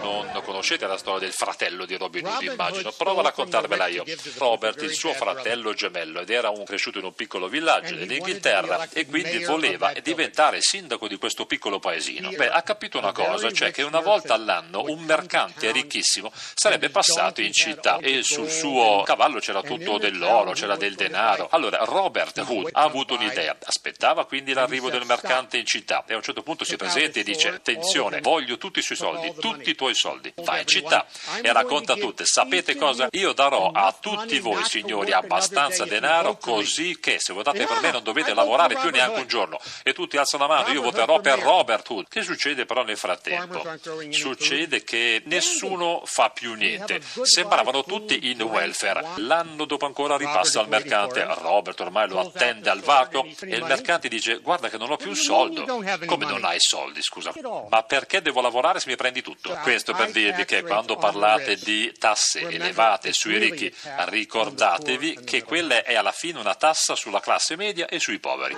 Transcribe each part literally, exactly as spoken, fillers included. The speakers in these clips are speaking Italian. Non conoscete la storia del fratello di Robin Hood, immagino. Provo a raccontarvela io. Robert, il suo fratello gemello, ed era un cresciuto in un piccolo villaggio dell'Inghilterra e quindi voleva diventare sindaco di questo piccolo paesino. Beh, ha capito una cosa, cioè che una volta all'anno un mercante ricchissimo sarebbe passato in città e sul suo cavallo c'era tutto dell'oro, c'era del denaro. Allora, Robert Hood ha avuto un'idea. Aspettava quindi l'arrivo del mercante in città e a un certo punto si presenta e dice: attenzione, voglio tutti i suoi soldi, tutti i tuoi soldi. Vai in città e racconta a tutti: sapete cosa? Io darò a tutti voi, signori, abbastanza denaro così che se votate per me non dovete lavorare più neanche un giorno. E tutti alzano la mano: io voterò per Robert Hood. Che succede però nel frattempo? Succede che nessuno fa più niente. Sembravano tutti in welfare. L'anno dopo ancora ripassa al mercante. Robert ormai lo attende al varco e il mercante dice: guarda che non ho più un soldo. Come non hai soldi, scusa? Ma perché devo lavorare se mi prendi tutto? Questo per dirvi che quando parlate di tasse elevate sui ricchi, ricordatevi che quella è alla fine una tassa sulla classe media e sui poveri.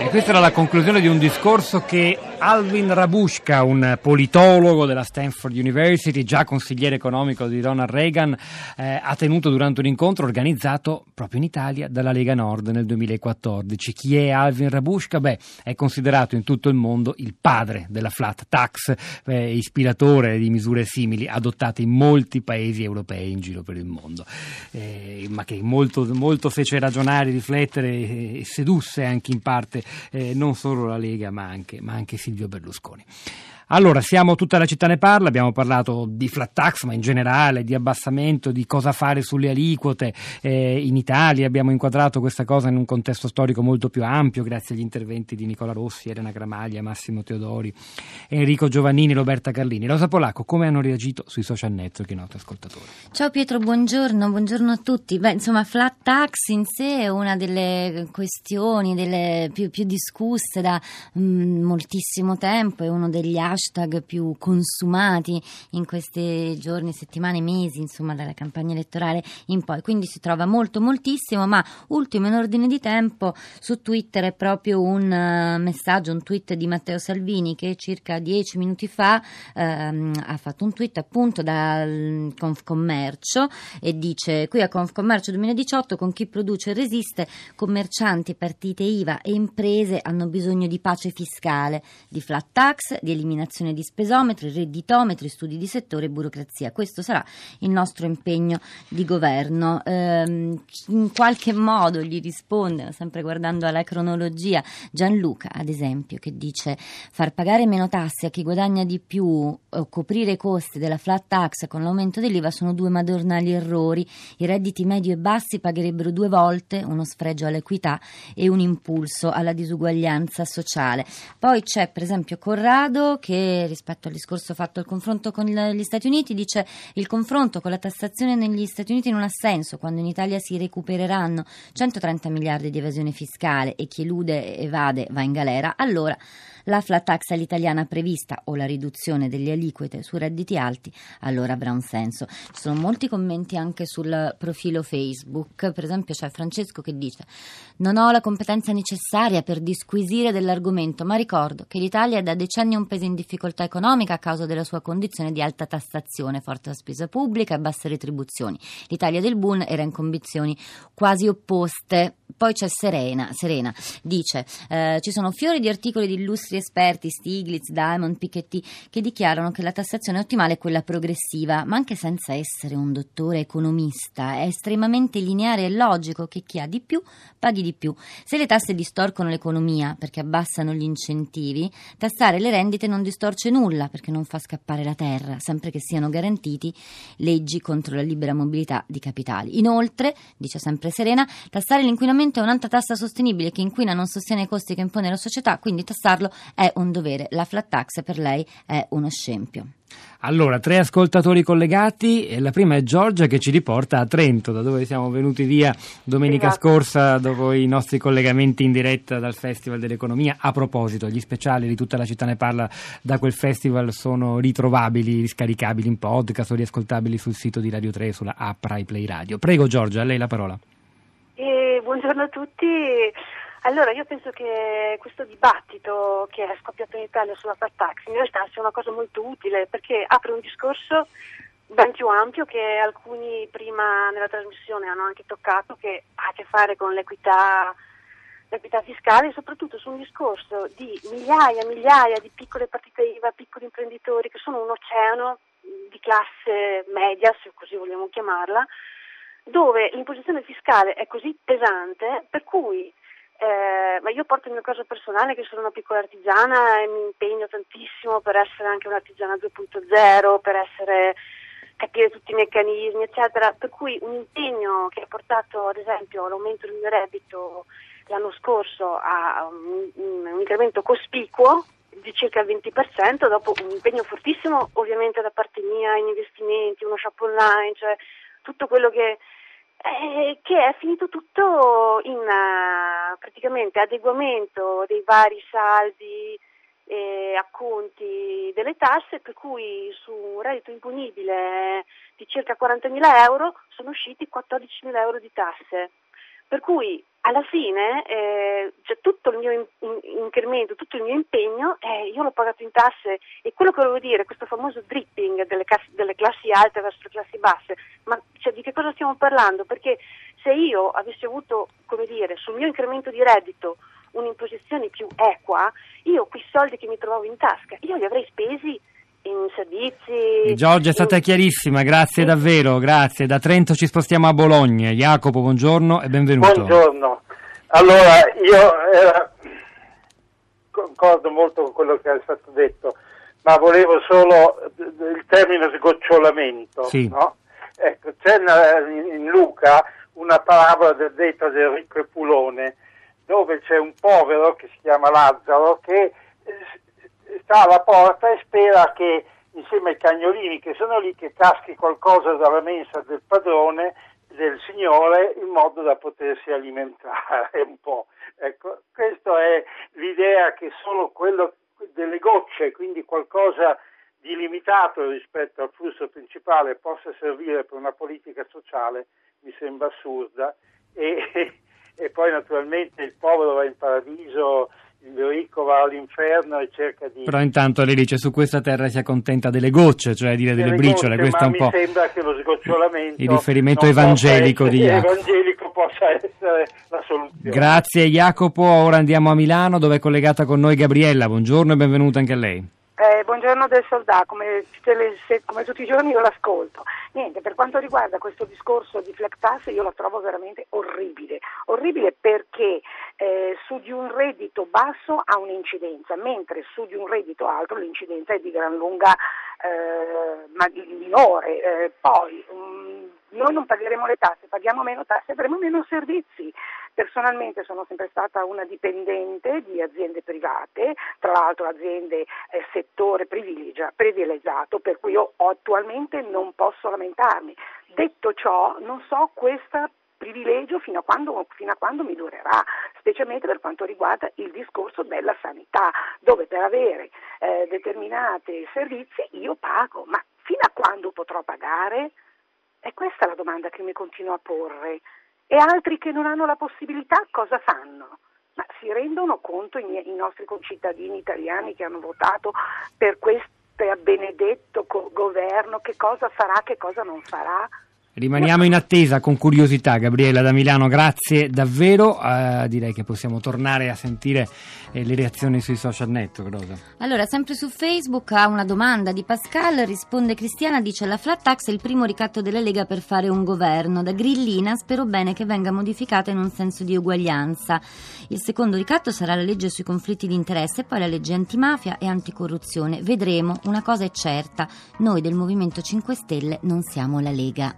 E questa era la conclusione di un discorso che Alvin Rabushka, un politologo della Stanford University, già consigliere economico di Ronald Reagan, eh, ha tenuto durante un incontro organizzato proprio in Italia dalla Lega Nord nel duemilaquattordici. Chi è Alvin Rabushka? Beh, è considerato in tutto il mondo il padre della flat tax, eh, ispiratore di misure simili adottate in molti paesi europei in giro per il mondo, eh, ma che molto, molto fece ragionare, riflettere e eh, sedusse anche in parte eh, non solo la Lega ma anche, ma anche Silvio Berlusconi. Allora, siamo Tutta la città ne parla, abbiamo parlato di flat tax ma in generale di abbassamento, di cosa fare sulle aliquote eh, in Italia, abbiamo inquadrato questa cosa in un contesto storico molto più ampio grazie agli interventi di Nicola Rossi, Elena Gramaglia, Massimo Teodori, Enrico Giovannini, Roberta Carlini. Rosa Polacco, come hanno reagito sui social network i nostri ascoltatori? Ciao Pietro, buongiorno, buongiorno a tutti. Beh, insomma, flat tax in sé è una delle questioni delle più, più discusse da mh, moltissimo tempo, è uno degli hashtag più consumati in questi giorni, settimane, mesi, insomma, dalla campagna elettorale in poi, quindi si trova molto moltissimo. Ma ultimo in ordine di tempo su Twitter è proprio un messaggio, un tweet di Matteo Salvini che circa dieci minuti fa ehm, ha fatto un tweet appunto dal Confcommercio e dice: qui a Confcommercio duemiladiciotto con chi produce e resiste, commercianti, partite I V A e imprese hanno bisogno di pace fiscale, di flat tax, di eliminazione di spesometri, redditometri, studi di settore e burocrazia. Questo sarà il nostro impegno di governo. Ehm, in qualche modo gli risponde, sempre guardando alla cronologia, Gianluca ad esempio, che dice: far pagare meno tasse a chi guadagna di più o coprire i costi della flat tax con l'aumento dell'I V A sono due madornali errori, i redditi medio e bassi pagherebbero due volte, uno sfregio all'equità e un impulso alla disuguaglianza sociale. Poi c'è per esempio Corrado che rispetto al discorso fatto al confronto con gli Stati Uniti dice: il confronto con la tassazione negli Stati Uniti non ha senso quando in Italia si recupereranno centotrenta miliardi di evasione fiscale e chi elude e evade va in galera, allora la flat tax all'italiana prevista o la riduzione delle aliquote su redditi alti allora avrà un senso. Ci sono molti commenti anche sul profilo Facebook, per esempio c'è Francesco che dice: non ho la competenza necessaria per disquisire dell'argomento, ma ricordo che l'Italia è da decenni un paese in difficoltà economica a causa della sua condizione di alta tassazione, forte spesa pubblica e basse retribuzioni. L'Italia del boom era in condizioni quasi opposte. Poi c'è Serena, Serena dice: eh, ci sono fiori di articoli di illustri esperti, Stiglitz, Diamond, Piketty, che dichiarano che la tassazione ottimale è quella progressiva, ma anche senza essere un dottore economista è estremamente lineare e logico che chi ha di più paghi di più. Se le tasse distorcono l'economia perché abbassano gli incentivi, tassare le rendite non distorce nulla perché non fa scappare la terra, sempre che siano garantiti leggi contro la libera mobilità di capitali. Inoltre, dice sempre Serena, tassare l'inquinamento è un'altra tassa sostenibile che inquina non sostiene i costi che impone la società, quindi tassarlo è un dovere. La flat tax per lei è uno scempio. Allora, tre ascoltatori collegati e la prima è Giorgia che ci riporta a Trento, da dove siamo venuti via domenica esatto. scorsa dopo i nostri collegamenti in diretta dal Festival dell'Economia. A proposito, gli speciali di Tutta la città ne parla da quel festival sono ritrovabili, riscaricabili in podcast o riascoltabili sul sito di Radio tre, sulla app Rai Play Radio. Prego Giorgia, a lei la parola. E buongiorno a tutti, Allora, io penso che questo dibattito che è scoppiato in Italia sulla flat tax in realtà sia una cosa molto utile, perché apre un discorso ben più ampio che alcuni prima nella trasmissione hanno anche toccato, che ha a che fare con l'equità, l'equità fiscale, soprattutto su un discorso di migliaia e migliaia di piccole partite I V A, piccoli imprenditori, che sono un oceano di classe media, se così vogliamo chiamarla, dove l'imposizione fiscale è così pesante per cui, eh, ma io porto il mio caso personale, che sono una piccola artigiana e mi impegno tantissimo per essere anche un'artigiana due punto zero, per essere... capire tutti i meccanismi, eccetera, per cui un impegno che ha portato, ad esempio, all'aumento del mio reddito l'anno scorso a un, un incremento cospicuo di circa il venti per cento, dopo un impegno fortissimo ovviamente da parte mia in investimenti, uno shop online, cioè tutto quello che, eh, che è finito tutto in uh, praticamente adeguamento dei vari saldi, e acconti delle tasse, per cui su un reddito imponibile di circa quarantamila euro sono usciti quattordicimila euro di tasse, per cui alla fine eh, cioè tutto il mio in- in- incremento, tutto il mio impegno eh, io l'ho pagato in tasse. E quello che volevo dire, questo famoso dripping delle, cas- delle classi alte verso le classi basse, ma cioè, di che cosa stiamo parlando? Perché se io avessi avuto, come dire, sul mio incremento di reddito un'imposizione più equa, io quei soldi che mi trovavo in tasca io li avrei spesi in servizi. Giorgia, è stata in... chiarissima, grazie davvero, grazie. Da Trento ci spostiamo a Bologna. Jacopo, buongiorno e benvenuto. Buongiorno. Allora, io eh, concordo molto con quello che è stato detto, ma volevo solo il termine sgocciolamento, sì. No? Ecco, c'è in Luca una parabola del detto del ricco e Pulone, dove c'è un povero che si chiama Lazzaro che sta alla porta e spera che, insieme ai cagnolini che sono lì, che caschi qualcosa dalla mensa del padrone, del signore, in modo da potersi alimentare un po'. Ecco, questa è l'idea che solo quello delle gocce, quindi qualcosa di limitato rispetto al flusso principale, possa servire per una politica sociale, mi sembra assurda. E... E poi naturalmente il povero va in paradiso, il ricco va all'inferno e cerca di... Però intanto lei dice su questa terra si accontenta delle gocce, cioè dire delle, delle briciole, gocce, questo è un po'... mi sembra che lo sgocciolamento... Il riferimento evangelico possa essere, di Jacopo. Evangelico possa essere la soluzione. Grazie Jacopo, ora andiamo a Milano dove è collegata con noi Gabriella. Buongiorno e benvenuta anche a lei. Eh, buongiorno Del Soldà, come, come tutti i giorni io l'ascolto. Niente, per quanto riguarda questo discorso di flat tax io la trovo veramente orribile, orribile perché eh, su di un reddito basso ha un'incidenza, mentre su di un reddito alto l'incidenza è di gran lunga eh, ma di, di minore. Eh, poi um, noi non pagheremo le tasse, paghiamo meno tasse, avremo meno servizi. Personalmente sono sempre stata una dipendente di aziende private, tra l'altro aziende eh, settore privilegiato, per cui io attualmente non posso lamentarmi. Detto ciò, non so questo privilegio fino a quando, fino a quando mi durerà, specialmente per quanto riguarda il discorso della sanità, dove per avere eh, determinati servizi io pago, ma fino a quando potrò pagare? E questa è la domanda che mi continuo a porre. E altri che non hanno la possibilità cosa fanno? Ma si rendono conto i, miei, i nostri concittadini italiani che hanno votato per questo benedetto co- governo che cosa farà, che cosa non farà? Rimaniamo in attesa con curiosità. Gabriella da Milano, grazie davvero. Eh, direi che possiamo tornare a sentire eh, le reazioni sui social network. Rosa. Allora, sempre su Facebook a una domanda di Pascal risponde Cristiana, dice: la flat tax è il primo ricatto della Lega per fare un governo. Da grillina spero bene che venga modificata in un senso di uguaglianza. Il secondo ricatto sarà la legge sui conflitti di interesse e poi la legge antimafia e anticorruzione. Vedremo, una cosa è certa, noi del Movimento cinque Stelle non siamo la Lega.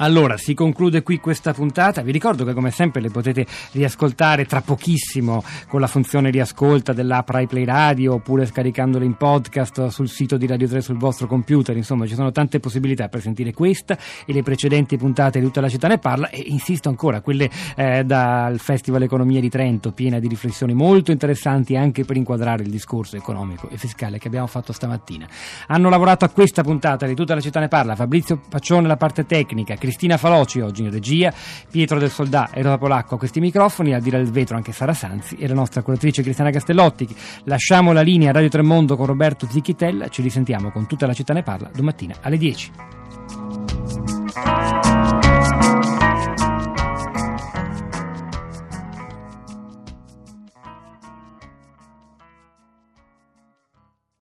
Allora, si conclude qui questa puntata. Vi ricordo che come sempre le potete riascoltare tra pochissimo con la funzione riascolta dell'app Rai Play Radio, oppure scaricandole in podcast sul sito di Radio tre sul vostro computer. Insomma, ci sono tante possibilità per sentire questa e le precedenti puntate di Tutta la città ne parla, e insisto ancora, quelle eh, dal Festival Economia di Trento, piena di riflessioni molto interessanti anche per inquadrare il discorso economico e fiscale che abbiamo fatto stamattina. Hanno lavorato a questa puntata di Tutta la città ne parla Fabrizio Pacione, la parte tecnica, Cristina Faloci oggi in regia, Pietro Del Soldà e Rosa Polacco a questi microfoni, a dire il vetro anche Sara Sanzi e la nostra curatrice Cristiana Castellotti. Lasciamo la linea a Radio Tremondo con Roberto Zichitella, ci risentiamo con Tutta la città ne parla domattina alle dieci.